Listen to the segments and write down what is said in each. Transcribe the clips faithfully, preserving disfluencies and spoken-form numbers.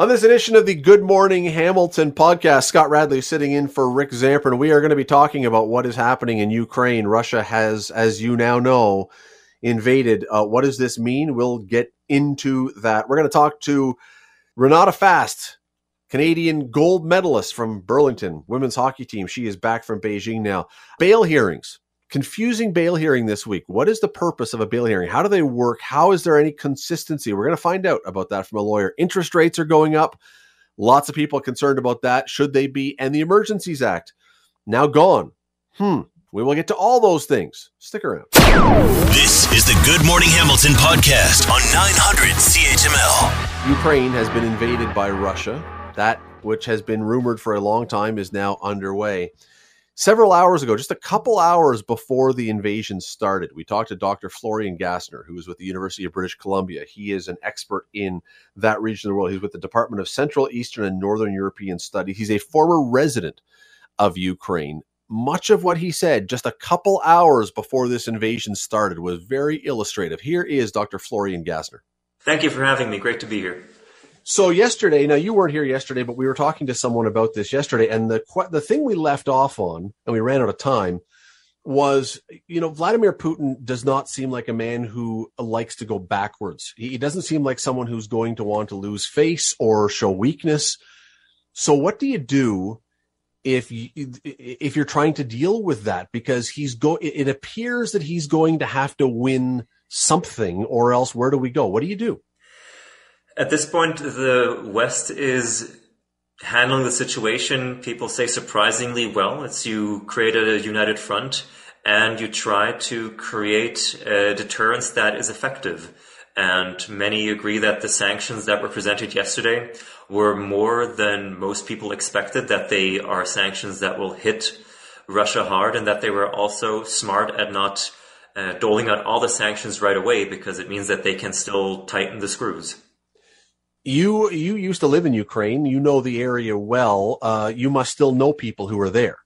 On this edition of the Good Morning Hamilton podcast, Scott Radley sitting in for Rick Zamper, and we are going to be talking about what is happening in Ukraine. Russia has, as you now know, invaded. Uh, what does this mean? We'll get into that. We're going to talk to Renata Fast, Canadian gold medalist from Burlington women's hockey team. She is back from Beijing now. Bail hearings. Confusing bail hearing this week. What is the purpose of a bail hearing? How do they work? How is there any consistency? We're going to find out about that from a lawyer. Interest rates are going up. Lots of people concerned about that. Should they be? And the Emergencies Act, now gone. Hmm. We will get to all those things. Stick around. This is the Good Morning Hamilton podcast on nine hundred C H M L. Ukraine has been invaded by Russia. That which has been rumored for a long time is now underway. Several hours ago, just a couple hours before the invasion started, we talked to Doctor Florian Gassner, who is with the University of British Columbia. He is an expert in that region of the world. He's with the Department of Central, Eastern, and Northern European Studies. He's a former resident of Ukraine. Much of what he said just a couple hours before this invasion started was very illustrative. Here is Doctor Florian Gassner. Thank you for having me. Great to be here. So yesterday, now you weren't here yesterday, but we were talking to someone about this yesterday, and the the thing we left off on, and we ran out of time, was, you know, Vladimir Putin does not seem like a man who likes to go backwards. He doesn't seem like someone who's going to want to lose face or show weakness. So what do you do if you, if you're trying to deal with that? Because he's go, it appears that he's going to have to win something, or else where do we go? What do you do? At this point, the West is handling the situation, people say, surprisingly well. It's you create a united front and you try to create a deterrence that is effective. And many agree that the sanctions that were presented yesterday were more than most people expected, that they are sanctions that will hit Russia hard, and that they were also smart at not uh, doling out all the sanctions right away, because it means that they can still tighten the screws. You you used to live in Ukraine. You know the area well. Uh, you must still know people who are there.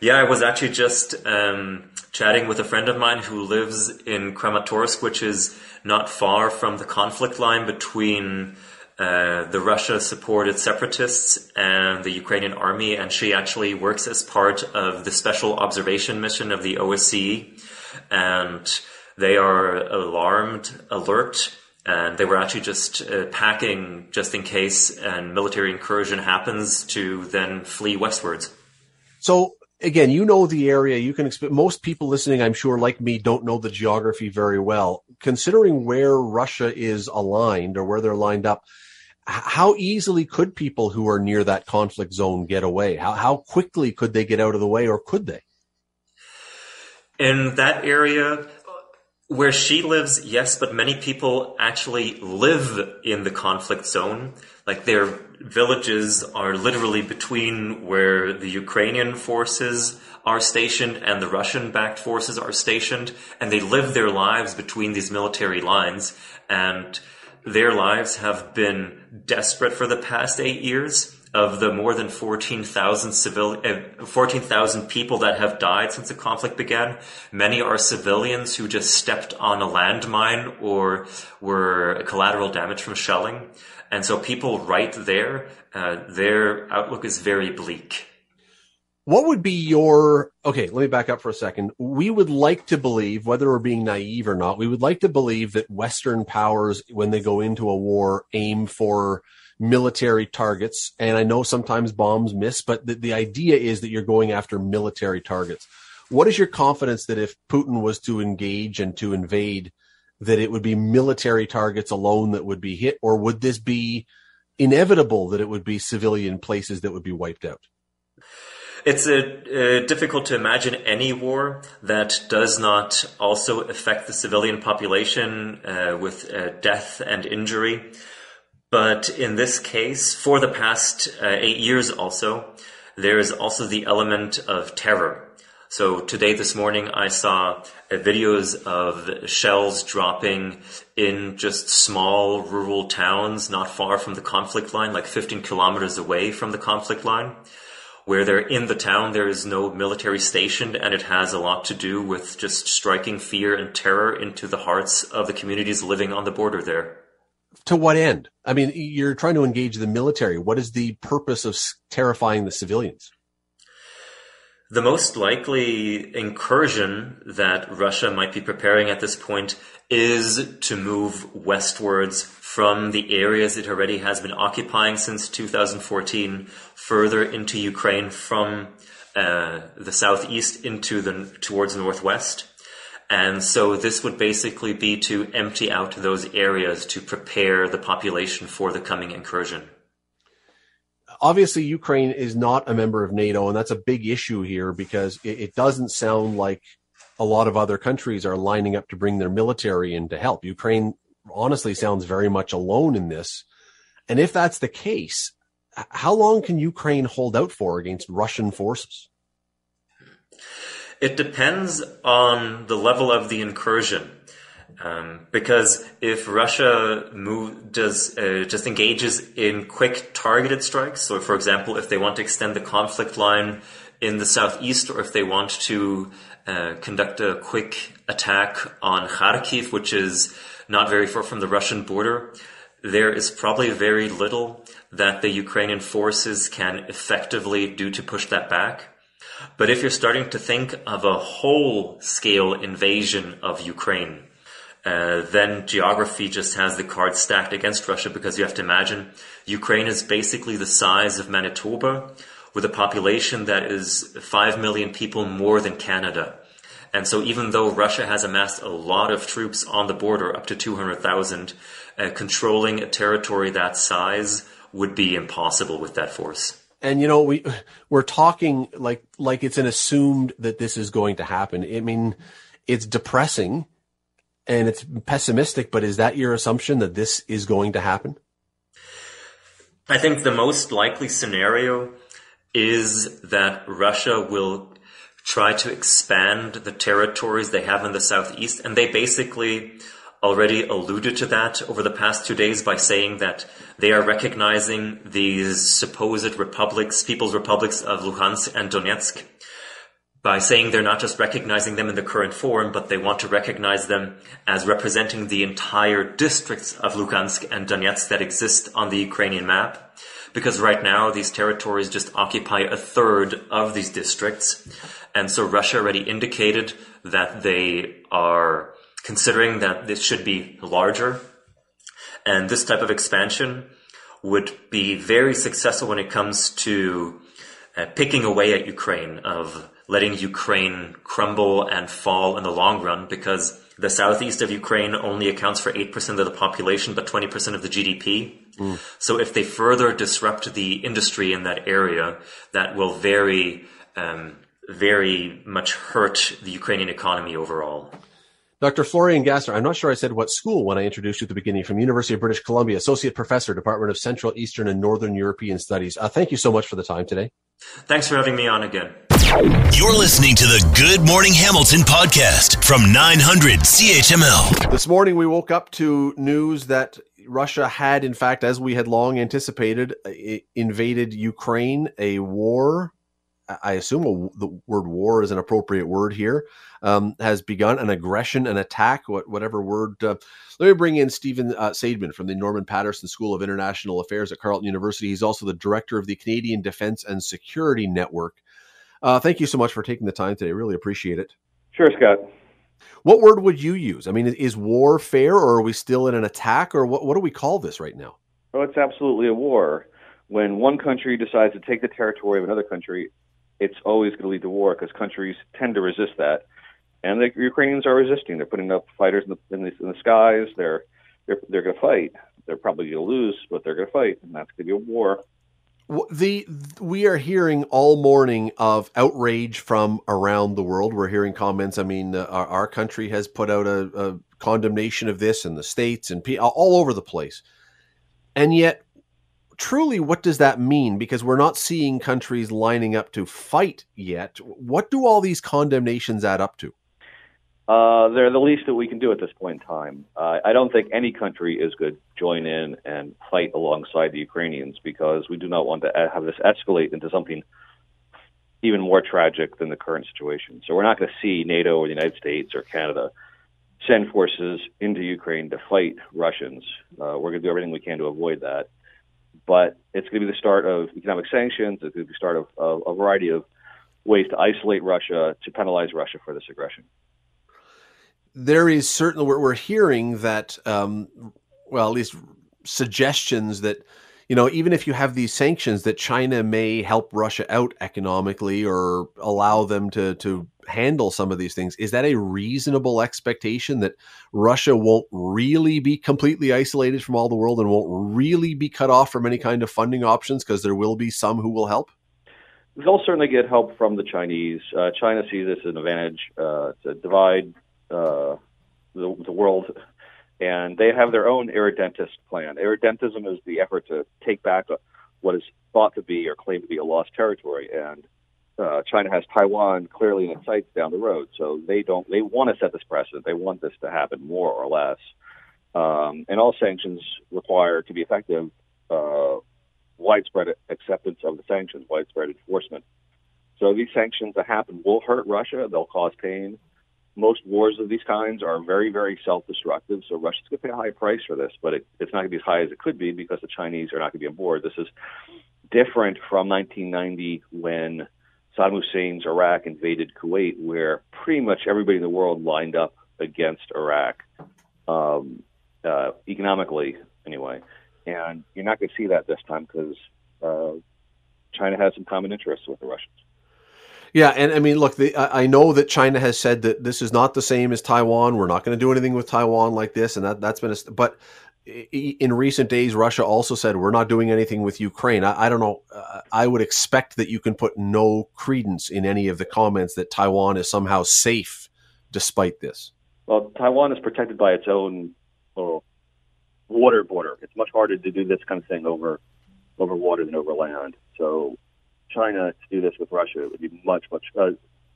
Yeah, I was actually just um, chatting with a friend of mine who lives in Kramatorsk, which is not far from the conflict line between uh, the Russia-supported separatists and the Ukrainian army. And she actually works as part of the special observation mission of the O S C E. And they are alarmed, alert. And they were actually just uh, packing just in case and military incursion happens to then flee westwards. So again, you know the area. You can expect most people listening, I'm sure, like me, don't know the geography very well. Considering where Russia is aligned or where they're lined up, how easily could people who are near that conflict zone get away? How, how quickly could they get out of the way, or could they? In that area where she lives, yes, but many people actually live in the conflict zone. Like, their villages are literally between where the Ukrainian forces are stationed and the Russian-backed forces are stationed, and they live their lives between these military lines. And their lives have been desperate for the past eight years. Of the more than fourteen thousand civil, uh, fourteen thousand people that have died since the conflict began, many are civilians who just stepped on a landmine or were collateral damage from shelling. And so people right there, uh, their outlook is very bleak. What would be your, okay, let me back up for a second. We would like to believe, whether we're being naive or not, we would like to believe that Western powers, when they go into a war, aim for military targets. And I know sometimes bombs miss, but the, the idea is that you're going after military targets. What is your confidence that if Putin was to engage and to invade, that it would be military targets alone that would be hit? Or would this be inevitable that it would be civilian places that would be wiped out? It's a, uh, difficult to imagine any war that does not also affect the civilian population uh, with uh, death and injury. But in this case, for the past uh, eight years also, there is also the element of terror. So today, this morning, I saw uh, videos of shells dropping in just small rural towns not far from the conflict line, like fifteen kilometers away from the conflict line, where they're in the town, there is no military stationed, and it has a lot to do with just striking fear and terror into the hearts of the communities living on the border there. to what end? I mean, you're trying to engage the military. What is the purpose of terrifying the civilians? The most likely incursion that Russia might be preparing at this point is to move westwards from the areas it already has been occupying since two thousand fourteen, further into Ukraine from uh, the southeast into the towards northwest. And so this would basically be to empty out those areas to prepare the population for the coming incursion. Obviously, Ukraine is not a member of NATO, and that's a big issue here because it, it doesn't sound like a lot of other countries are lining up to bring their military in to help. Ukraine honestly sounds very much alone in this. And if that's the case, how long can Ukraine hold out for against Russian forces? It depends on the level of the incursion. Um, because if Russia move, does uh, just engages in quick targeted strikes, so for example, if they want to extend the conflict line in the southeast, or if they want to uh, conduct a quick attack on Kharkiv, which is not very far from the Russian border, there is probably very little that the Ukrainian forces can effectively do to push that back. But if you're starting to think of a whole-scale invasion of Ukraine, Uh, then geography just has the cards stacked against Russia, because you have to imagine Ukraine is basically the size of Manitoba, with a population that is five million people more than Canada. And so even though Russia has amassed a lot of troops on the border, up to two hundred thousand, uh, controlling a territory that size would be impossible with that force. And, you know, we, we're talking like, like it's an assumed that this is going to happen. I mean, it's depressing. And it's pessimistic, but is that your assumption that this is going to happen? I think the most likely scenario is that Russia will try to expand the territories they have in the southeast. And they basically already alluded to that over the past two days by saying that they are recognizing these supposed republics, people's republics of Luhansk and Donetsk, by saying they're not just recognizing them in the current form, but they want to recognize them as representing the entire districts of Luhansk and Donetsk that exist on the Ukrainian map. Because right now, these territories just occupy a third of these districts. And so Russia already indicated that they are considering that this should be larger. And this type of expansion would be very successful when it comes to uh, picking away at Ukraine, of letting Ukraine crumble and fall in the long run, because the southeast of Ukraine only accounts for eight percent of the population, but twenty percent of the G D P. Mm. So if they further disrupt the industry in that area, that will very, um, very much hurt the Ukrainian economy overall. Doctor Florian Gassner, I'm not sure I said what school when I introduced you at the beginning, from University of British Columbia, Associate Professor, Department of Central, Eastern, and Northern European Studies. Uh, thank you so much for the time today. Thanks for having me on again. You're listening to the Good Morning Hamilton podcast from nine hundred C H M L. This morning we woke up to news that Russia had, in fact, as we had long anticipated, invaded Ukraine. A war, I assume a, the word war is an appropriate word here, um, has begun, an aggression, an attack, what, whatever word. Uh, let me bring in Stephen uh, Saideman from the Norman Patterson School of International Affairs at Carleton University. He's also the director of the Canadian Defense and Security Network. Uh, thank you so much for taking the time today. Really appreciate it. Sure, Scott. What word would you use? I mean, is warfare, or are we still in an attack, or what, what do we call this right now? Well, it's absolutely a war. When one country decides to take the territory of another country, it's always going to lead to war, because countries tend to resist that. And the Ukrainians are resisting. They're putting up fighters in the, in the, in the skies. They're, they're, they're going to fight. They're probably going to lose, but they're going to fight. And that's going to be a war. The we are hearing all morning of outrage from around the world. We're hearing comments. I mean, uh, our, our country has put out a, a condemnation of this, and the states, and P- all over the place. And yet, truly, what does that mean? Because we're not seeing countries lining up to fight yet. What do all these condemnations add up to? Uh, they're the least that we can do at this point in time. Uh, I don't think any country is going to join in and fight alongside the Ukrainians, because we do not want to have this escalate into something even more tragic than the current situation. So we're not going to see NATO or the United States or Canada send forces into Ukraine to fight Russians. Uh, we're going to do everything we can to avoid that. But it's going to be the start of economic sanctions. It's going to be the start of, of a variety of ways to isolate Russia, to penalize Russia for this aggression. There is certainly, we're hearing that, um, well, at least suggestions that, you know, even if you have these sanctions, that China may help Russia out economically or allow them to, to handle some of these things. Is that a reasonable expectation that Russia won't really be completely isolated from all the world and won't really be cut off from any kind of funding options because there will be some who will help? They'll certainly get help from the Chinese. Uh, China sees this as an advantage uh, to divide uh, the, the world, and they have their own irredentist plan. Irredentism is the effort to take back what is thought to be or claimed to be a lost territory, and uh, China has Taiwan clearly in its sights down the road. So they don't. They want to set this precedent. They want this to happen more or less. Um, and all sanctions require, to be effective, Uh, widespread acceptance of the sanctions, widespread enforcement. So these sanctions that happen will hurt Russia. They'll cause pain. Most wars of these kinds are very, very self-destructive. So Russia's going to pay a high price for this, but it, it's not going to be as high as it could be because the Chinese are not going to be on board. This is different from nineteen ninety when Saddam Hussein's Iraq invaded Kuwait, where pretty much everybody in the world lined up against Iraq, um, uh, economically anyway. And you're not going to see that this time because uh, China has some common interests with the Russians. Yeah, and I mean, look, the, I know that China has said that this is not the same as Taiwan. We're not going to do anything with Taiwan like this, and that, that's been a... But in recent days, Russia also said, we're not doing anything with Ukraine. I, I don't know. Uh, I would expect that you can put no credence in any of the comments that Taiwan is somehow safe despite this. Well, Taiwan is protected by its own... Well, water border. It's much harder to do this kind of thing over over water than over land. So China to do this with Russia, it would be much, much... Uh,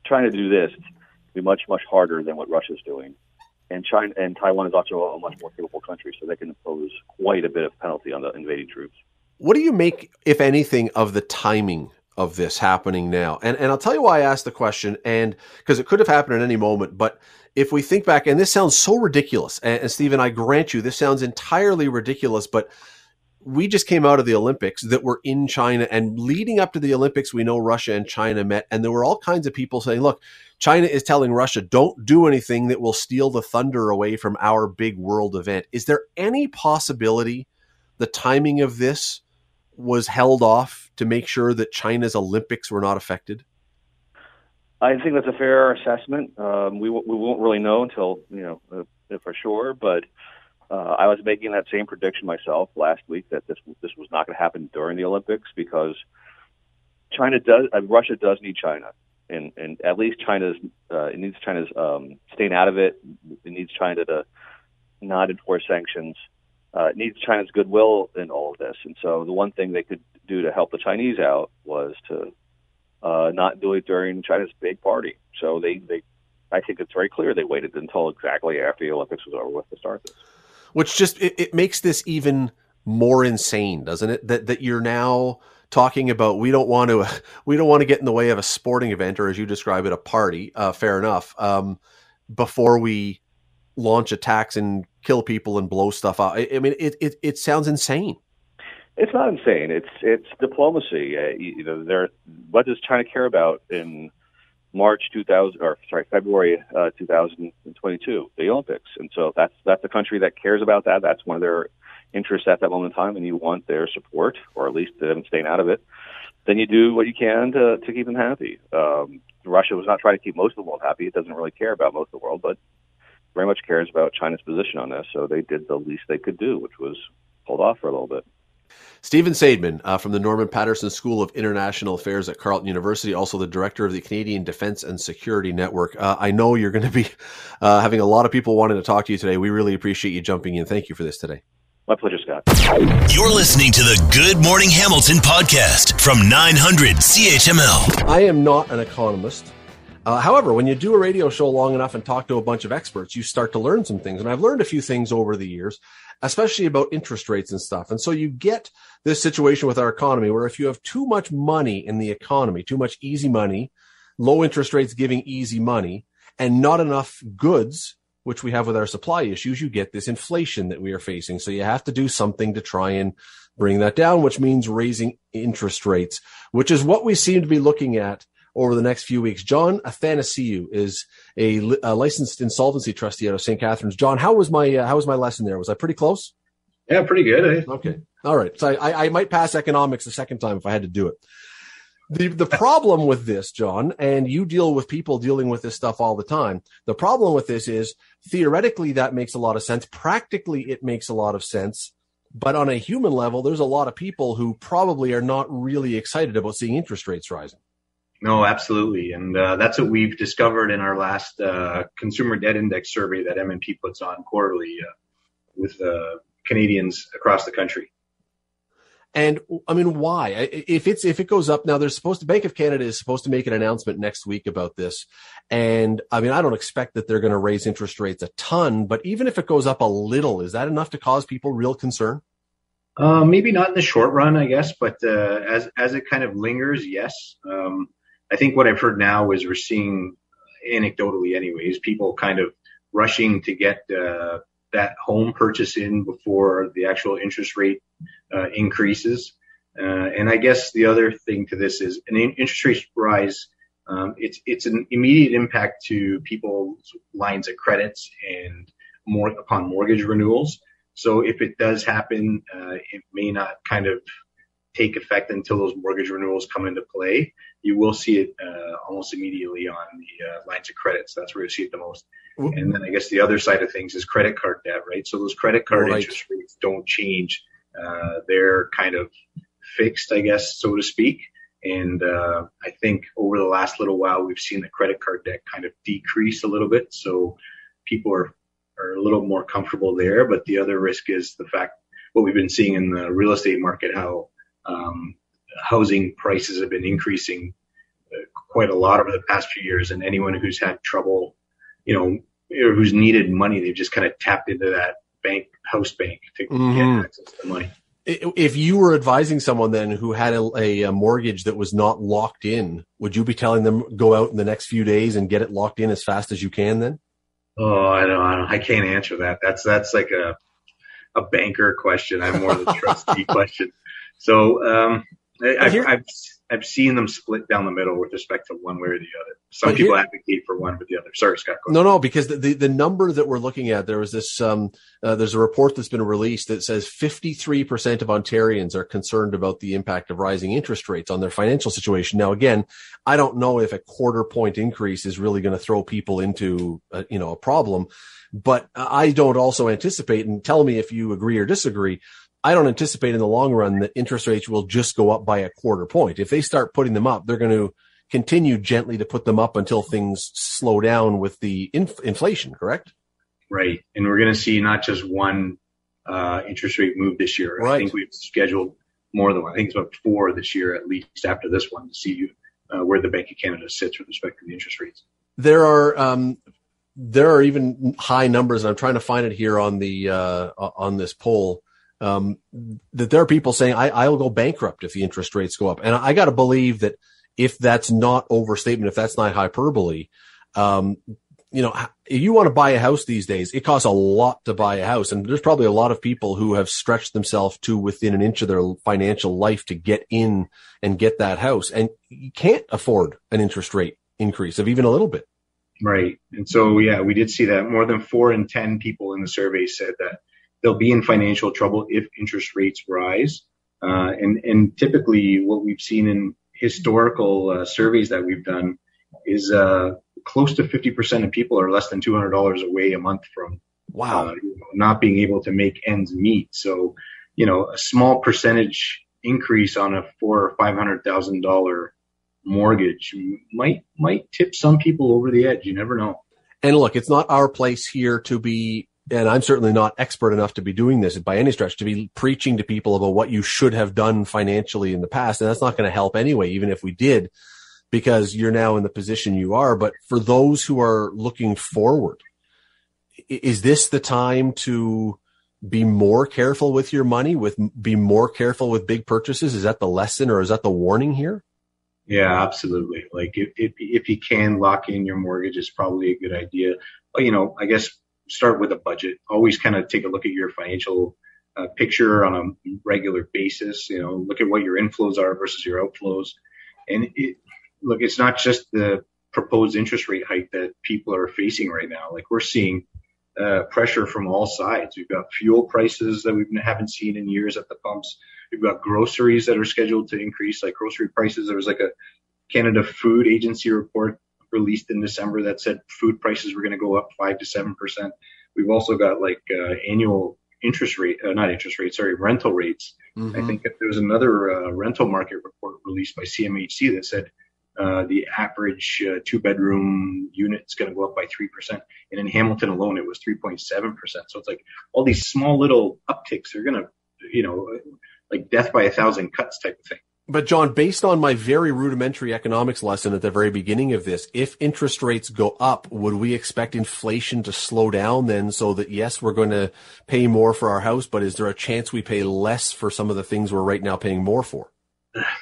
China to do this would be much, much harder than what Russia's doing. And China and Taiwan is also a much more capable country, so they can impose quite a bit of penalty on the invading troops. What do you make, if anything, of the timing of this happening now? And and I'll tell you why I asked the question, and because it could have happened at any moment, but if we think back, and this sounds so ridiculous, and, and Stephen, I grant you, this sounds entirely ridiculous, but we just came out of the Olympics that were in China, and leading up to the Olympics, we know Russia and China met, and there were all kinds of people saying, look, China is telling Russia, don't do anything that will steal the thunder away from our big world event. Is there any possibility the timing of this was held off to make sure that China's Olympics were not affected? I think that's a fair assessment. Um, we w- we won't really know until, you know, uh, for sure. But uh, I was making that same prediction myself last week that this this was not going to happen during the Olympics because China does, uh, Russia does need China, and and at least China's uh, it needs China's um, staying out of it. It needs China to not enforce sanctions. Uh, it needs China's goodwill in all of this. And so the one thing they could do to help the Chinese out was to Uh, not do it during China's big party. So they, they, I think it's very clear they waited until exactly after the Olympics was over with to start this. Which just, it, it makes this even more insane, doesn't it? That that you're now talking about, we don't want to, we don't want to get in the way of a sporting event, or as you describe it, a party, uh, fair enough, um, before we launch attacks and kill people and blow stuff up. I, I mean, it, it, it sounds insane. It's not insane. It's it's diplomacy. Uh, you know, there. What does China care about in March two thousand, or sorry, February uh, two thousand twenty-two, the Olympics? And so that's that's a country that cares about that. That's one of their interests at that moment in time, and you want their support, or at least them staying out of it. Then you do what you can to to keep them happy. Um, Russia was not trying to keep most of the world happy. It doesn't really care about most of the world, but very much cares about China's position on this. So they did the least they could do, which was hold off for a little bit. Stephen Saideman uh, from the Norman Patterson School of International Affairs at Carleton University, also the director of the Canadian Defense and Security Network. Uh, I know you're going to be uh, having a lot of people wanting to talk to you today. We really appreciate you jumping in. Thank you for this today. My pleasure, Scott. You're listening to the Good Morning Hamilton podcast from nine hundred C H M L. I am not an economist. Uh, however, when you do a radio show long enough and talk to a bunch of experts, you start to learn some things. And I've learned a few things over the years, especially about interest rates and stuff. And so you get this situation with our economy where if you have too much money in the economy, too much easy money, low interest rates giving easy money, and not enough goods which we have with our supply issues, you get this inflation that we are facing. So you have to do something to try and bring that down, which means raising interest rates, which is what we seem to be looking at over the next few weeks. John Athanasiu is a, a licensed insolvency trustee out of Saint Catharines. John, how was my uh, how was my lesson there? Was I pretty close? Yeah, pretty good. Eh? Okay. All right. So I, I might pass economics a second time if I had to do it. The the problem with this, John, and you deal with people dealing with this stuff all the time. The problem with this is theoretically that makes a lot of sense. Practically, it makes a lot of sense. But on a human level, there's a lot of people who probably are not really excited about seeing interest rates rising. No, absolutely. And uh, that's what we've discovered in our last uh, consumer debt index survey that M N P puts on quarterly uh, with uh, Canadians across the country. And I mean, why? If it's if it goes up now, there's supposed to Bank of Canada is supposed to make an announcement next week about this. And I mean, I don't expect that they're going to raise interest rates a ton, but even if it goes up a little, is that enough to cause people real concern? Uh, maybe not in the short run, I guess, but uh, as as it kind of lingers, yes. Um, I think what I've heard now is we're seeing, anecdotally, anyways, people kind of rushing to get uh, that home purchase in before the actual interest rate Uh, increases. Uh, and I guess the other thing to this is an in- interest rate rise. Um, it's it's an immediate impact to people's lines of credits and more upon mortgage renewals. So if it does happen, uh, it may not kind of take effect until those mortgage renewals come into play. You will see it uh, almost immediately on the uh, lines of credits. That's where you see it the most. Ooh. And then I guess the other side of things is credit card debt, right? So those credit card right. interest rates don't change. Uh, they're kind of fixed, I guess, so to speak. And uh, I think over the last little while, we've seen the credit card debt kind of decrease a little bit. So people are, are a little more comfortable there. But the other risk is the fact what we've been seeing in the real estate market, how um, housing prices have been increasing uh, quite a lot over the past few years. And anyone who's had trouble, you know, or who's needed money, they've just kind of tapped into that bank house bank to mm-hmm. get access to money. If you were advising someone then who had a, a mortgage that was not locked in, would you be telling them go out in the next few days and get it locked in as fast as you can then? Oh, I don't, I, don't, I can't answer that. That's that's like a a banker question. I'm more of a trustee question. So um, I, I've, here, I've I've seen them split down the middle with respect to one way or the other. Some people here, advocate for one, but the other. Sorry, Scott. No, no, because the, the, the number that we're looking at, there was this, um, uh, there's a report that's been released that says fifty-three percent of Ontarians are concerned about the impact of rising interest rates on their financial situation. Now, again, I don't know if a quarter point increase is really going to throw people into, a, you know, a problem, but I don't also anticipate, and tell me if you agree or disagree, I don't anticipate in the long run that interest rates will just go up by a quarter point. If they start putting them up, they're going to continue gently to put them up until things slow down with the inf- inflation, correct? Right. And we're going to see not just one uh, interest rate move this year. Right. I think we've scheduled more than one. I think it's about four this year, at least after this one, to see uh, where the Bank of Canada sits with respect to the interest rates. There are... Um, there are even high numbers, and I'm trying to find it here on the uh, on this poll, um, that there are people saying, I, I'll go bankrupt if the interest rates go up. And I, I got to believe that if that's not overstatement, if that's not hyperbole, um, you know, if you want to buy a house these days, it costs a lot to buy a house. And there's probably a lot of people who have stretched themselves to within an inch of their financial life to get in and get that house. And you can't afford an interest rate increase of even a little bit. Right. And so, yeah, we did see that more than four in ten people in the survey said that they'll be in financial trouble if interest rates rise. Uh, and, and typically what we've seen in historical uh, surveys that we've done is uh, close to fifty percent of people are less than two hundred dollars away a month from wow. uh, you know, not being able to make ends meet. So, you know, a small percentage increase on a four or five hundred thousand dollars mortgage might might tip some people over the edge. You never know. And look, it's not our place here to be, and I'm certainly not expert enough to be doing this by any stretch, to be preaching to people about what you should have done financially in the past. And that's not going to help anyway, even if we did, because you're now in the position you are. But for those who are looking forward, is this the time to be more careful with your money, with be more careful with big purchases? Is that the lesson, or is that the warning here? Yeah, absolutely. Like if, if, if you can lock in your mortgage, it's probably a good idea. But, you know, I guess start with a budget. Always kind of take a look at your financial uh, picture on a regular basis. You know, look at what your inflows are versus your outflows. And it, look, it's not just the proposed interest rate hike that people are facing right now. Like, we're seeing uh, pressure from all sides. We've got fuel prices that we haven't seen in years at the pumps. We've got groceries that are scheduled to increase, like grocery prices. There was like a Canada Food Agency report released in December that said food prices were going to go up five to seven percent. We've also got like uh, annual interest rate, uh, not interest rates, sorry, rental rates. Mm-hmm. I think there was another uh, rental market report released by C M H C that said uh, the average uh, two-bedroom unit is going to go up by three percent, and in Hamilton alone, it was three point seven percent. So it's like all these small little upticks are going to, you know, like death by a thousand cuts type of thing. But John, based on my very rudimentary economics lesson at the very beginning of this, if interest rates go up, would we expect inflation to slow down then, so that, yes, we're going to pay more for our house, but is there a chance we pay less for some of the things we're right now paying more for?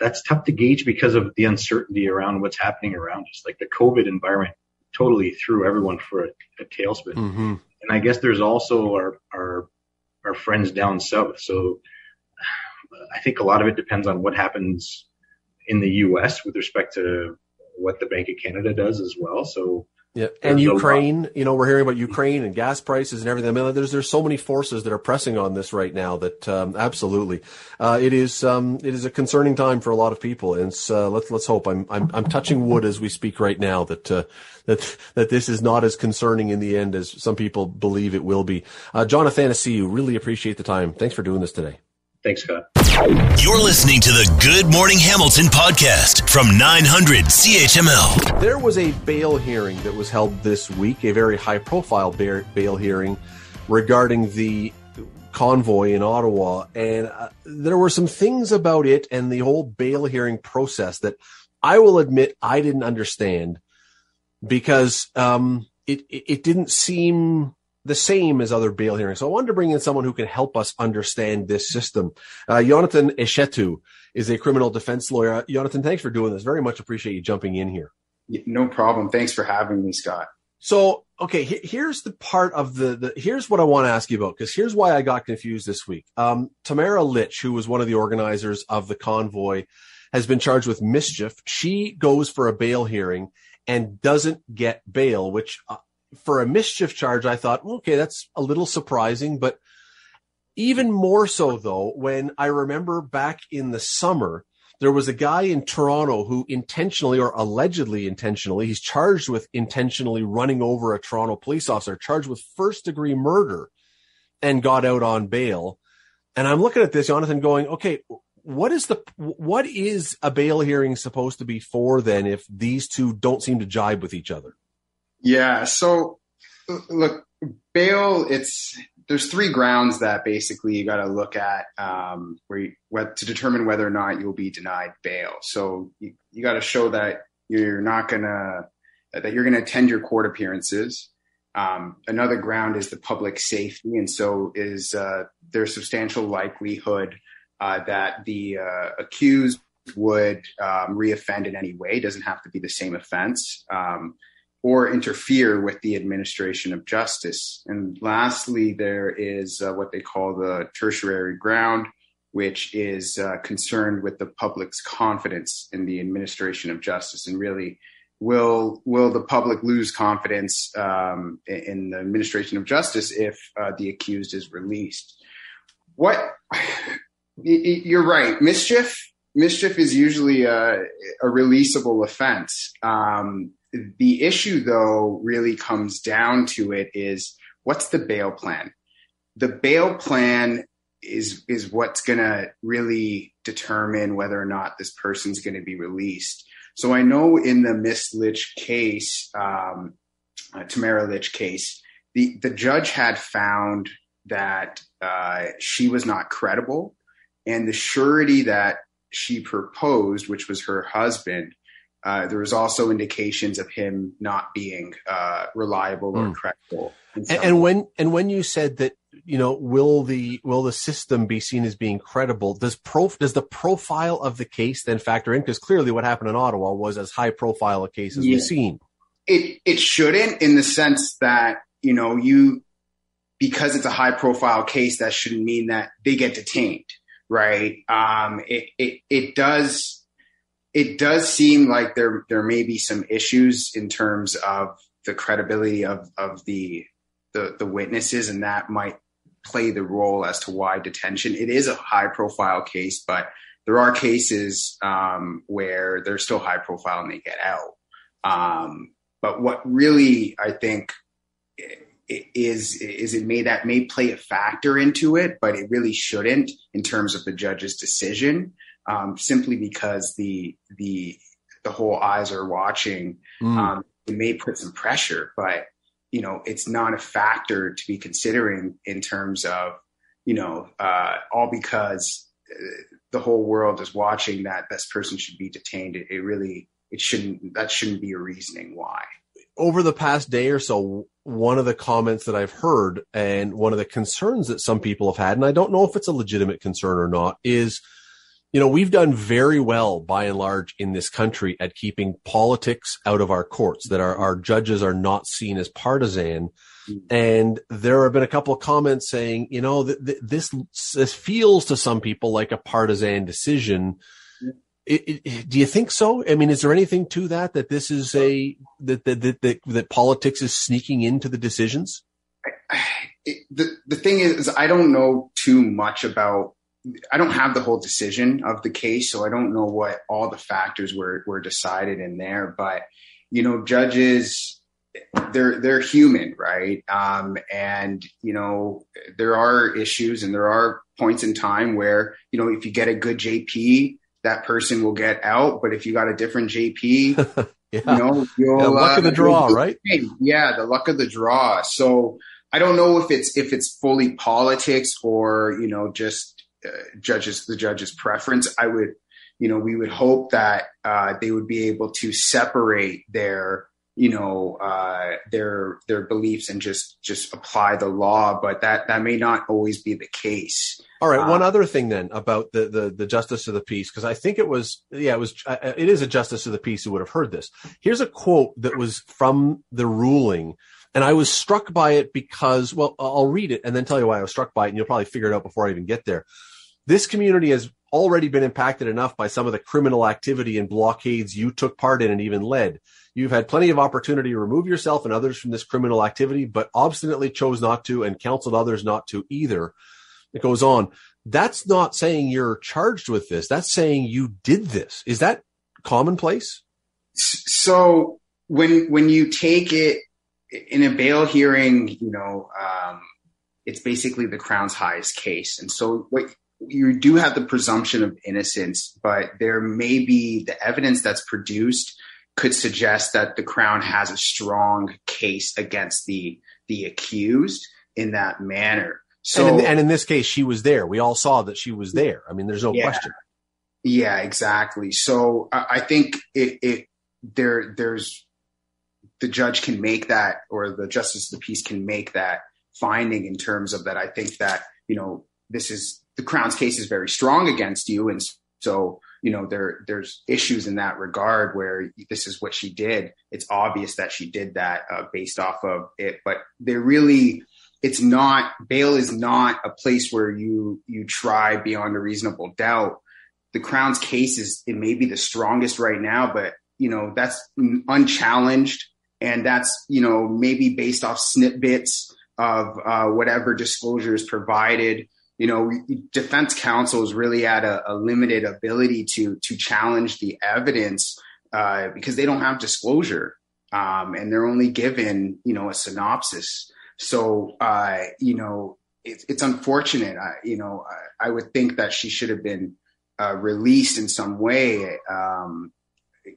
That's tough to gauge because of the uncertainty around what's happening around us. Like, the COVID environment totally threw everyone for a, a tailspin. Mm-hmm. And I guess there's also our, our, our friends down south. So I think a lot of it depends on what happens in the U S with respect to what the Bank of Canada does as well. So, yeah, and Ukraine, no you know, we're hearing about Ukraine and gas prices and everything. I mean, there's there's so many forces that are pressing on this right now that um, absolutely, uh, it is um, it is a concerning time for a lot of people. And so let's let's hope I'm I'm I'm touching wood as we speak right now that uh, that that this is not as concerning in the end as some people believe it will be. Uh, John Athanasiu, really appreciate the time. Thanks for doing this today. Thanks, Scott. You're listening to the Good Morning Hamilton podcast from nine hundred C H M L. There was a bail hearing that was held this week, a very high-profile bail hearing regarding the convoy in Ottawa. And uh, there were some things about it and the whole bail hearing process that I will admit I didn't understand, because um, it, it, it didn't seem the same as other bail hearings. So I wanted to bring in someone who can help us understand this system. Uh, Jonathan Eshetu is a criminal defense lawyer. Jonathan, thanks for doing this. Very much appreciate you jumping in here. No problem. Thanks for having me, Scott. So, okay, he- here's the part of the, the, here's what I want to ask you about, because here's why I got confused this week. Um, Tamara Lich, who was one of the organizers of the convoy, has been charged with mischief. She goes for a bail hearing and doesn't get bail, which uh, for a mischief charge, I thought, okay, that's a little surprising. But even more so, though, when I remember back in the summer, there was a guy in Toronto who intentionally, or allegedly intentionally, he's charged with intentionally running over a Toronto police officer, charged with first-degree murder, and got out on bail. And I'm looking at this, Jonathan, going, okay, what is the what is a bail hearing supposed to be for then, if these two don't seem to jibe with each other? Yeah. So look, bail, it's, there's three grounds that basically you got to look at um, where you, what, to determine whether or not you'll be denied bail. So you, you got to show that you're not going to, that you're going to attend your court appearances. Um, another ground is the public safety. And so is uh, there's substantial likelihood uh, that the uh, accused would um, reoffend in any way. It doesn't have to be the same offense. Um, or interfere with the administration of justice. And lastly, there is uh, what they call the tertiary ground, which is uh, concerned with the public's confidence in the administration of justice. And really, will will the public lose confidence um, in the administration of justice if uh, the accused is released? What, you're right, mischief, mischief is usually a, a releasable offense. Um, The issue, though, really comes down to it is, what's the bail plan? The bail plan is is what's going to really determine whether or not this person's going to be released. So I know in the Miss Lich case, um, uh, Tamara Lich case, the, the judge had found that uh, she was not credible, and the surety that she proposed, which was her husband, Uh, there was also indications of him not being uh, reliable or mm. credible. And, and when and when you said that, you know, will the will the system be seen as being credible? Does prof does the profile of the case then factor in? Because clearly, what happened in Ottawa was as high profile a case as yeah. we've seen. It it shouldn't, in the sense that, you know, you because it's a high profile case, that shouldn't mean that they get detained, right? Um, it, it, it does, it does seem like there, there may be some issues in terms of the credibility of, of the, the, the witnesses, and that might play the role as to why detention. It is a high profile case, but there are cases um, where they're still high profile and they get out. Um, but what really, I think, is, is it may, that may play a factor into it, but it really shouldn't in terms of the judge's decision, um, simply because the, the, the whole eyes are watching. Mm. Um, it may put some pressure, but, you know, it's not a factor to be considering in terms of, you know, uh, all because the whole world is watching that this person should be detained. It, it really, it shouldn't, that shouldn't be a reasoning why. Over the past day or so, one of the comments that I've heard and one of the concerns that some people have had, and I don't know if it's a legitimate concern or not, is, you know, we've done very well by and large in this country at keeping politics out of our courts, that our, our judges are not seen as partisan. And there have been a couple of comments saying, you know, th- th- this, this feels to some people like a partisan decision. It, it, it, do you think so? I mean, is there anything to that, that this is a, that, that, that, that, that politics is sneaking into the decisions? I, it, the, the thing is, I don't know too much about, I don't have the whole decision of the case, so I don't know what all the factors were, were decided in there, but, you know, judges, they're, they're human, right? Um, and, you know, there are issues and there are points in time where, you know, if you get a good J P, that person will get out, but if you got a different J P, yeah. you know, you'll, the luck uh, of the draw, right? Yeah, the luck of the draw. So I don't know if it's if it's fully politics or, you know, just uh, judges the judge's preference. I would, you know, we would hope that uh, they would be able to separate their, you know, uh, their their beliefs and just just apply the law, but that that may not always be the case. All right. One other thing then about the, the, the justice of the peace, because I think it was, yeah, it was, it is a justice of the peace who would have heard this. Here's a quote that was from the ruling, and I was struck by it because, well, I'll read it and then tell you why I was struck by it, and you'll probably figure it out before I even get there. This community has already been impacted enough by some of the criminal activity and blockades you took part in and even led. You've had plenty of opportunity to remove yourself and others from this criminal activity, but obstinately chose not to and counseled others not to either. It goes on. That's not saying you're charged with this. That's saying you did this. Is that commonplace? So when when you take it in a bail hearing, you know, um, it's basically the Crown's highest case. And so what, you do have the presumption of innocence, but there may be the evidence that's produced could suggest that the Crown has a strong case against the the accused in that manner. So, and in, and in this case, she was there. We all saw that she was there. I mean, there's no yeah, question. Yeah, exactly. So I, I think it, it there there's the judge can make that, or the justice of the peace can make that finding in terms of that. I think that, you know, this is the Crown's case is very strong against you, and so, you know, there there's issues in that regard where this is what she did. It's obvious that she did that uh, based off of it, but they're really. It's not, bail is not a place where you, you try beyond a reasonable doubt. The Crown's case is, it may be the strongest right now, but, you know, that's unchallenged. And that's, you know, maybe based off snippets of uh, whatever disclosure is provided. You know, defense counsel is really at a, a limited ability to, to challenge the evidence uh, because they don't have disclosure um, and they're only given, you know, a synopsis. So, uh, you know, it, it's unfortunate. I, you know, I, I would think that she should have been uh, released in some way, um,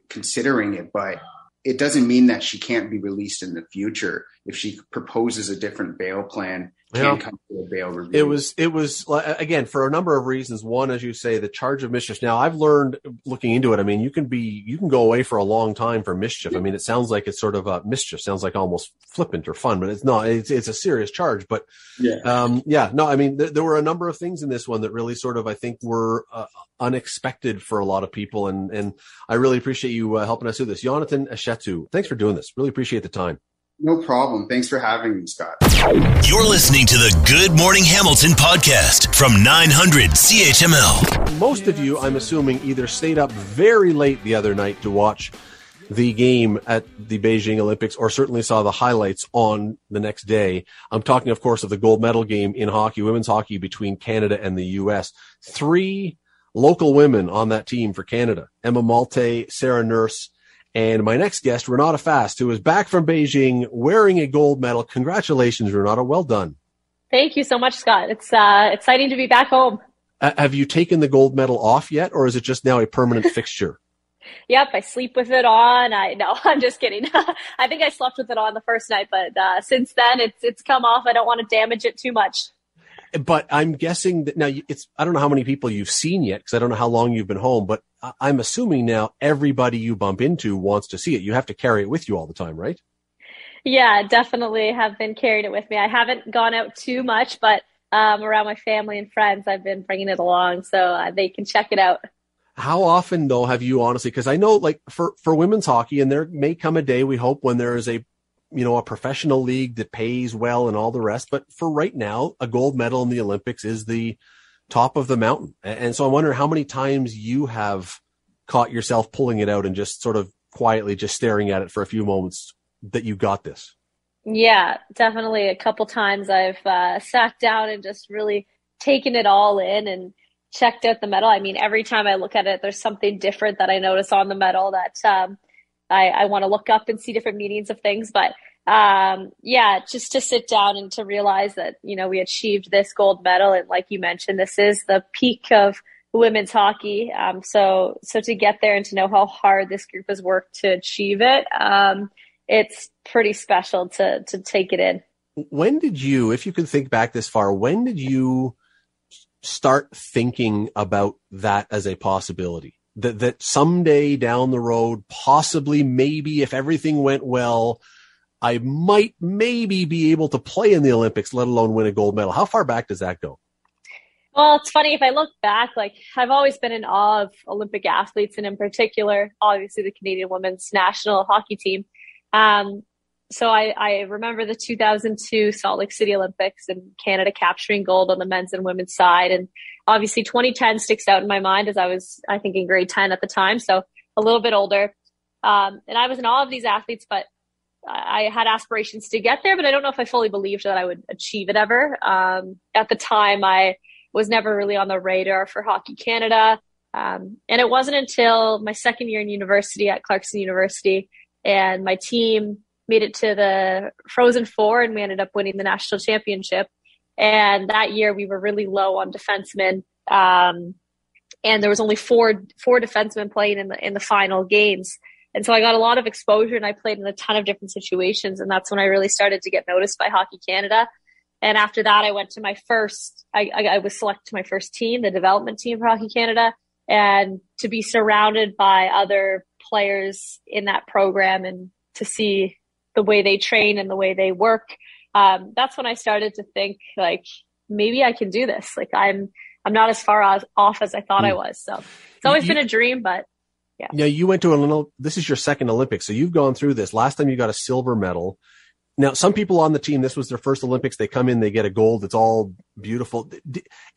considering it. But it doesn't mean that she can't be released in the future if she proposes a different bail plan. Can yeah. come to a bail review. It was, it was again for a number of reasons. One, as you say, the charge of mischief. Now, I've learned looking into it. I mean, you can be, you can go away for a long time for mischief. I mean, it sounds like it's sort of a mischief. Sounds like almost flippant or fun, but it's not. It's it's a serious charge. But yeah, um, yeah, no. I mean, th- there were a number of things in this one that really sort of I think were uh, unexpected for a lot of people, and and I really appreciate you uh, helping us do this, Jonathan Eshetu. Thanks for doing this. Really appreciate the time. No problem. Thanks for having me, Scott. You're listening to the Good Morning Hamilton podcast from nine hundred C H M L. Most of you, I'm assuming, either stayed up very late the other night to watch the game at the Beijing Olympics, or certainly saw the highlights on the next day. I'm talking, of course, of the gold medal game in hockey, women's hockey, between Canada and the U S. Three local women on that team for Canada: Emma Malte, Sarah Nurse, and my next guest, Renata Fast, who is back from Beijing wearing a gold medal. Congratulations, Renata. Well done. Thank you so much, Scott. It's uh, exciting to be back home. Uh, have you taken the gold medal off yet, or is it just now a permanent fixture? Yep, I sleep with it on. I no, I'm just kidding. I think I slept with it on the first night, but uh, since then it's it's come off. I don't want to damage it too much. But I'm guessing that now it's, I don't know how many people you've seen yet, because I don't know how long you've been home, but I'm assuming now everybody you bump into wants to see it. You have to carry it with you all the time, right? Yeah, definitely have been carrying it with me. I haven't gone out too much, but um, around my family and friends, I've been bringing it along so uh, they can check it out. How often, though, have you honestly, because I know, like, for, for women's hockey, and there may come a day, we hope, when there is a, you know, a professional league that pays well and all the rest. But for right now, a gold medal in the Olympics is the top of the mountain. And so I wonder how many times you have caught yourself pulling it out and just sort of quietly just staring at it for a few moments that you got this. Yeah, definitely. A couple times I've uh, sat down and just really taken it all in and checked out the medal. I mean, every time I look at it, there's something different that I notice on the medal that um, I, I want to look up and see different meanings of things. But um, yeah, just to sit down and to realize that, you know, we achieved this gold medal. And like you mentioned, this is the peak of women's hockey. Um, so, so to get there and to know how hard this group has worked to achieve it, um, it's pretty special to to take it in. When did you, if you can think back this far, when did you start thinking about that as a possibility, that that someday down the road, possibly, maybe, if everything went well, I might maybe be able to play in the Olympics, let alone win a gold medal? How far back does that go? Well, it's funny. If I look back, like, I've always been in awe of Olympic athletes, and in particular, obviously, the Canadian women's national hockey team. Um, so I, I remember the two thousand two Salt Lake City Olympics and Canada capturing gold on the men's and women's side. And obviously twenty ten sticks out in my mind, as I was, I think, in grade ten at the time. So a little bit older. Um, and I was in awe of these athletes, but I had aspirations to get there, but I don't know if I fully believed that I would achieve it ever. Um, at the time, I was never really on the radar for Hockey Canada. Um, and it wasn't until my second year in university at Clarkson University, and my team made it to the Frozen Four, and we ended up winning the national championship. And that year we were really low on defensemen. Um, and there was only four, four defensemen playing in the, in the final games. And so I got a lot of exposure, and I played in a ton of different situations. And that's when I really started to get noticed by Hockey Canada. And after that, I went to my first, I, I, I was selected to my first team, the development team for Hockey Canada, and to be surrounded by other players in that program and to see the way they train and the way they work. Um, that's when I started to think, like, maybe I can do this. Like, I'm, I'm not as far as, off as I thought mm. I was. So it's always you, been a dream, but yeah. Now, you went to a little, this is your second Olympics. So you've gone through this. Last time you got a silver medal. Now, some people on the team, this was their first Olympics. They come in, they get a gold. It's all beautiful.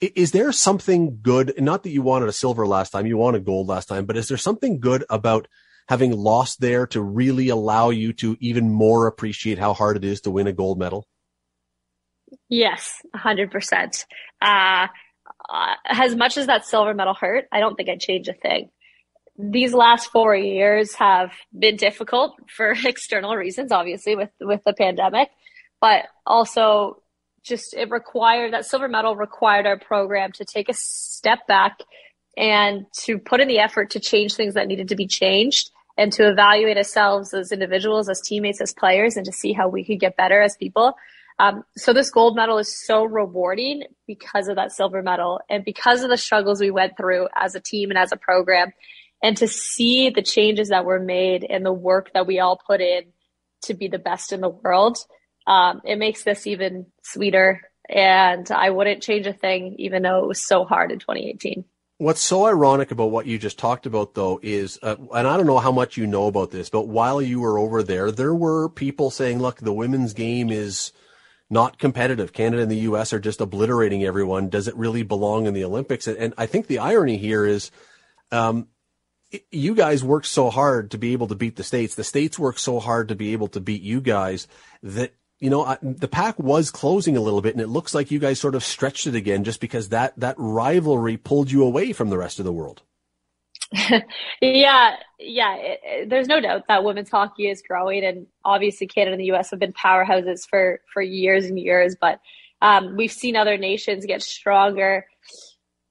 Is there something good? Not that you wanted a silver last time, you wanted gold last time, but is there something good about having lost there to really allow you to even more appreciate how hard it is to win a gold medal? Yes, one hundred percent. Uh, uh, as much as that silver medal hurt, I don't think I'd change a thing. These last four years have been difficult for external reasons, obviously, with, with the pandemic, but also just it required, that silver medal required our program to take a step back and to put in the effort to change things that needed to be changed, and to evaluate ourselves as individuals, as teammates, as players, and to see how we could get better as people. Um, so this gold medal is so rewarding because of that silver medal and because of the struggles we went through as a team and as a program, and to see the changes that were made and the work that we all put in to be the best in the world. Um, it makes this even sweeter, and I wouldn't change a thing, even though it was so hard in twenty eighteen. What's so ironic about what you just talked about, though, is, uh, and I don't know how much you know about this, but while you were over there, there were people saying, look, the women's game is not competitive. Canada and the U S are just obliterating everyone. Does it really belong in the Olympics? And, and I think the irony here is um, it, you guys worked so hard to be able to beat the States. The States worked so hard to be able to beat you guys that, you know, I, the pack was closing a little bit, and it looks like you guys sort of stretched it again just because that, that rivalry pulled you away from the rest of the world. yeah, yeah. It, it, there's no doubt that women's hockey is growing, and obviously Canada and the U S have been powerhouses for, for years and years, but um, we've seen other nations get stronger.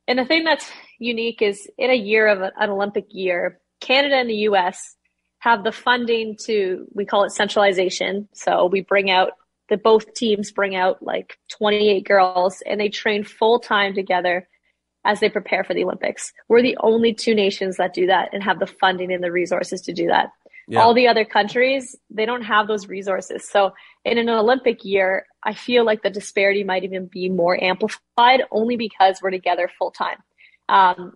And the thing that's unique is in a year of an Olympic year, Canada and the U S have the funding to, we call it centralization. So we bring out, the both teams bring out like twenty-eight girls, and they train full-time together as they prepare for the Olympics. We're the only two nations that do that and have the funding and the resources to do that. Yeah. All the other countries, they don't have those resources. So in an Olympic year, I feel like the disparity might even be more amplified only because we're together full time. Um,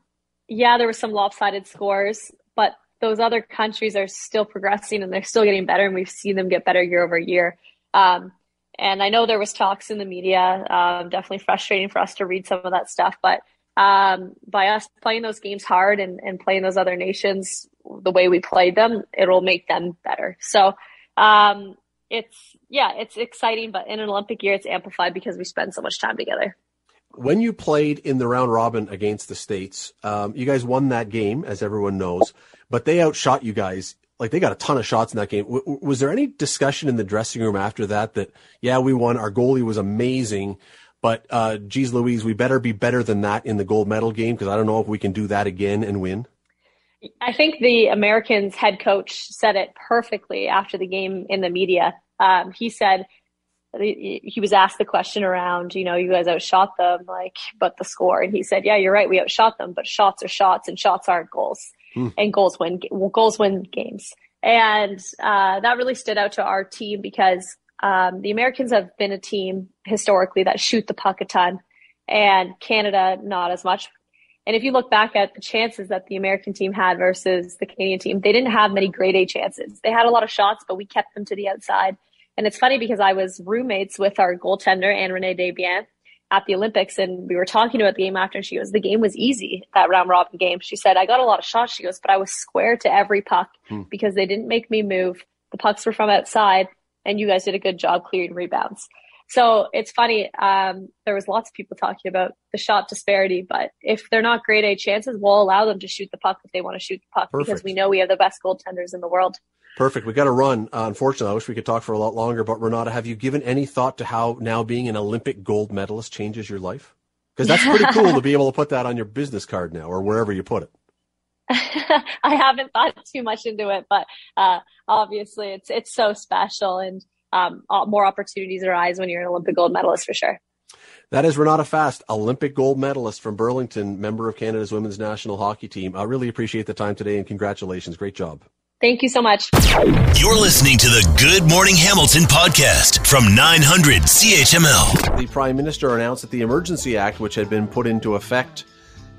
yeah, there were some lopsided scores, but those other countries are still progressing and they're still getting better. And we've seen them get better year over year. Um, and I know there was talks in the media, um, definitely frustrating for us to read some of that stuff, but Um, by us playing those games hard and, and playing those other nations the way we played them, it'll make them better. So um, it's, yeah, it's exciting, but in an Olympic year, it's amplified because we spend so much time together. When you played in the round robin against the States, um, you guys won that game, as everyone knows, but they outshot you guys. Like, they got a ton of shots in that game. W- was there any discussion in the dressing room after that that, yeah, we won, our goalie was amazing, but uh, geez Louise, we better be better than that in the gold medal game, because I don't know if we can do that again and win? I think the Americans head coach said it perfectly after the game in the media. Um, he said, he was asked the question around, you know, you guys outshot them, like, but the score. And he said, yeah, you're right, we outshot them, but shots are shots and shots aren't goals. Hmm. And goals win, goals win games. And uh, that really stood out to our team because Um, the Americans have been a team historically that shoot the puck a ton, and Canada not as much. And if you look back at the chances that the American team had versus the Canadian team, they didn't have many grade A chances. They had a lot of shots, but we kept them to the outside. And it's funny because I was roommates with our goaltender, and Renee Desbiens, at the Olympics, and we were talking about the game after, and she goes, the game was easy, that round robin game. She said, I got a lot of shots, she goes, but I was square to every puck hmm. because they didn't make me move. The pucks were from outside, and you guys did a good job clearing rebounds. So it's funny. Um, there was lots of people talking about the shot disparity, but if they're not grade A chances, we'll allow them to shoot the puck if they want to shoot the puck. Perfect. Because we know we have the best goaltenders in the world. Perfect. We got to run. Uh, unfortunately, I wish we could talk for a lot longer, but Renata, have you given any thought to how now being an Olympic gold medalist changes your life? Because that's pretty cool to be able to put that on your business card now, or wherever you put it. I haven't thought too much into it, but uh, obviously it's it's so special, and um, more opportunities arise when you're an Olympic gold medalist, for sure. That is Renata Fast, Olympic gold medalist from Burlington, member of Canada's women's national hockey team. I really appreciate the time today, and congratulations. Great job. Thank you so much. You're listening to the Good Morning Hamilton podcast from nine hundred C H M L. The Prime Minister announced that the Emergency Act, which had been put into effect,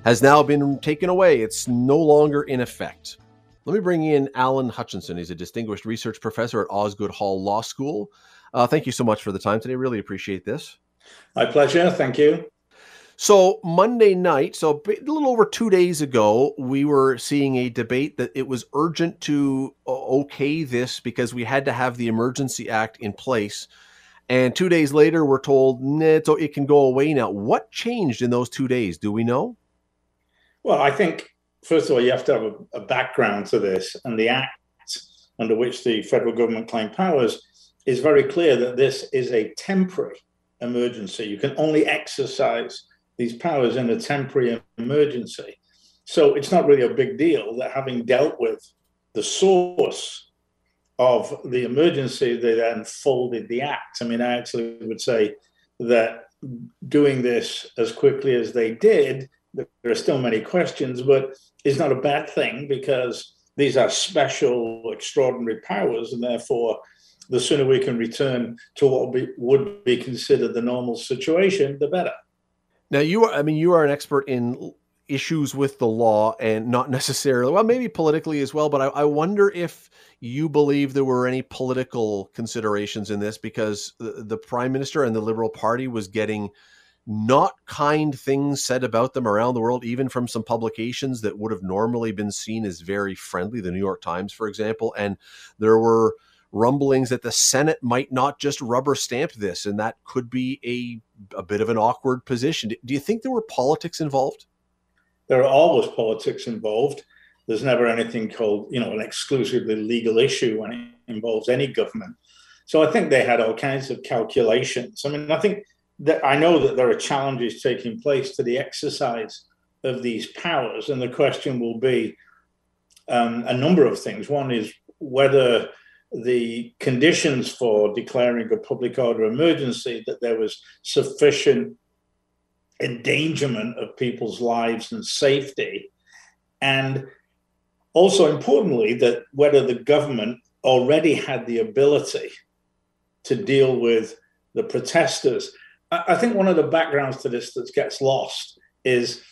has now been taken away. It's no longer in effect. Let me bring in Alan Hutchinson. He's a distinguished research professor at Osgoode Hall Law School. Uh, thank you so much for the time today. Really appreciate this. My pleasure. Thank you. So Monday night, so a little over two days ago, we were seeing a debate that it was urgent to okay this because we had to have the Emergency Act in place. And two days later, we're told, nah, so it can go away now. What changed in those two days? Do we know? Well, I think, first of all, you have to have a, a background to this. And the act under which the federal government claimed powers is very clear that this is a temporary emergency. You can only exercise these powers in a temporary emergency. So it's not really a big deal that, having dealt with the source of the emergency, they then folded the act. I mean, I actually would say that doing this as quickly as they did, there are still many questions, but it's not a bad thing, because these are special, extraordinary powers, and therefore the sooner we can return to what be, would be considered the normal situation, the better. Now, you are, I mean, you are an expert in issues with the law, and not necessarily, well, maybe politically as well, but I, I wonder if you believe there were any political considerations in this, because the, the Prime Minister and the Liberal Party was getting not kind things said about them around the world, even from some publications that would have normally been seen as very friendly, the New York Times, for example. And there were rumblings that the Senate might not just rubber stamp this, and that could be a, a bit of an awkward position. Do you think there were politics involved? There are always politics involved. There's never anything called, you know, an exclusively legal issue when it involves any government. So I think they had all kinds of calculations. I mean, I think that I know that there are challenges taking place to the exercise of these powers. And the question will be um, a number of things. One is whether the conditions for declaring a public order emergency, that there was sufficient endangerment of people's lives and safety, and also importantly that whether the government already had the ability to deal with the protesters. I think one of the backgrounds to this that gets lost is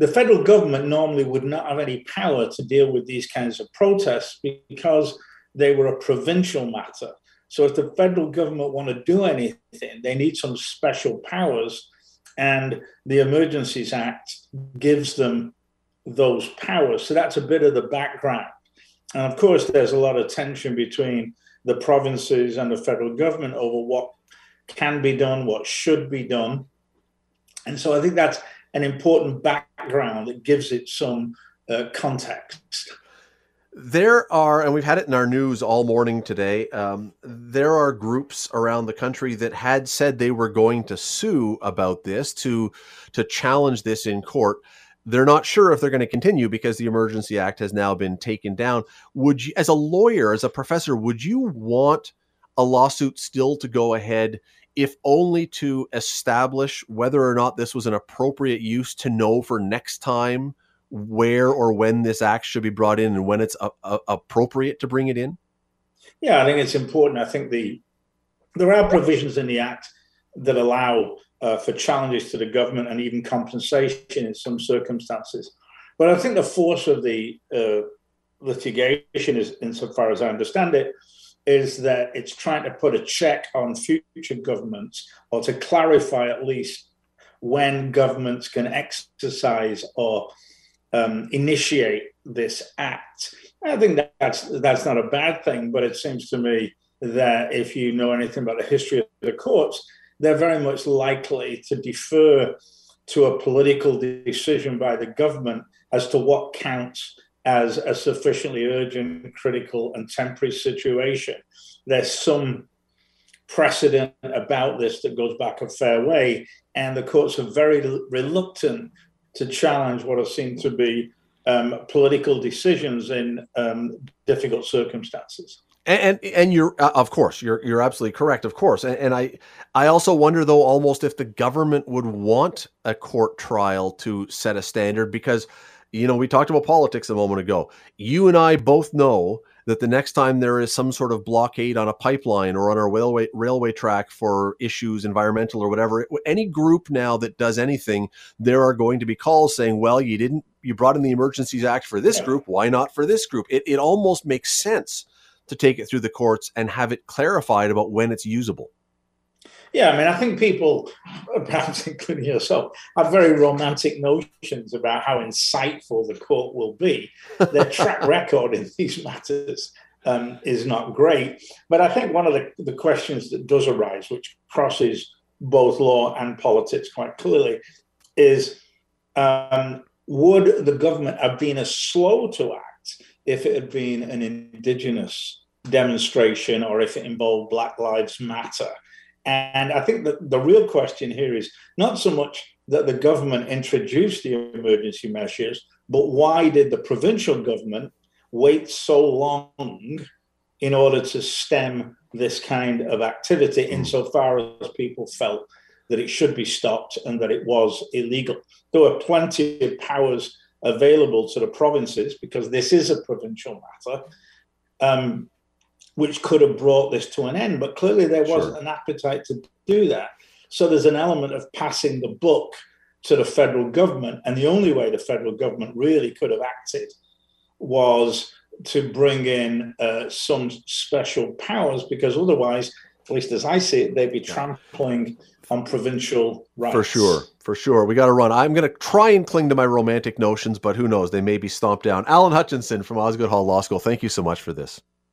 the federal government normally would not have any power to deal with these kinds of protests because they were a provincial matter. So if the federal government want to do anything, they need some special powers, and the Emergencies Act gives them those powers. So that's a bit of the background. And of course, there's a lot of tension between the provinces and the federal government over what can be done, what should be done. And so I think that's an important background that gives it some uh, context. There are, and we've had it in our news all morning today, um, there are groups around the country that had said they were going to sue about this, to to challenge this in court. They're not sure if they're going to continue because the Emergency Act has now been taken down. Would you, as a lawyer, as a professor, would you want a lawsuit still to go ahead, if only to establish whether or not this was an appropriate use, to know for next time where or when this act should be brought in and when it's a, a, appropriate to bring it in? Yeah, I think it's important. I think the there are provisions in the Act that allow uh, for challenges to the government and even compensation in some circumstances. But I think the force of the uh, litigation is, insofar as I understand it, is that it's trying to put a check on future governments, or to clarify at least when governments can exercise or Um, initiate this act. I think that that's that's not a bad thing, but it seems to me that if you know anything about the history of the courts, they're very much likely to defer to a political decision by the government as to what counts as a sufficiently urgent, critical, and temporary situation. There's some precedent about this that goes back a fair way, and the courts are very reluctant to challenge what have seemed to be um, political decisions in um, difficult circumstances. And and, and you're uh, of course you're you're absolutely correct, of course. And, and I I also wonder though almost if the government would want a court trial to set a standard, because you know we talked about politics a moment ago. You and I both know that the next time there is some sort of blockade on a pipeline or on our railway railway track for issues, environmental or whatever, any group now that does anything, there are going to be calls saying, well, you didn't, you brought in the Emergencies Act for this group, why not for this group? It, it almost makes sense to take it through the courts and have it clarified about when it's usable. Yeah, I mean, I think people, perhaps including yourself, have very romantic notions about how insightful the court will be. Their track record in these matters um, is not great. But I think one of the, the questions that does arise, which crosses both law and politics quite clearly, is um, would the government have been as slow to act if it had been an Indigenous demonstration or if it involved Black Lives Matter? And I think that the real question here is not so much that the government introduced the emergency measures, but why did the provincial government wait so long in order to stem this kind of activity, insofar as people felt that it should be stopped and that it was illegal? There were plenty of powers available to the provinces, because this is a provincial matter, um, which could have brought this to an end. But clearly there wasn't sure. an appetite to do that. So there's an element of passing the buck to the federal government. And the only way the federal government really could have acted was to bring in uh, some special powers, because otherwise, at least as I see it, they'd be trampling on provincial rights. For sure. For sure. We got to run. I'm going to try and cling to my romantic notions, but who knows? They may be stomped down. Alan Hutchinson from Osgoode Hall Law School, thank you so much for this.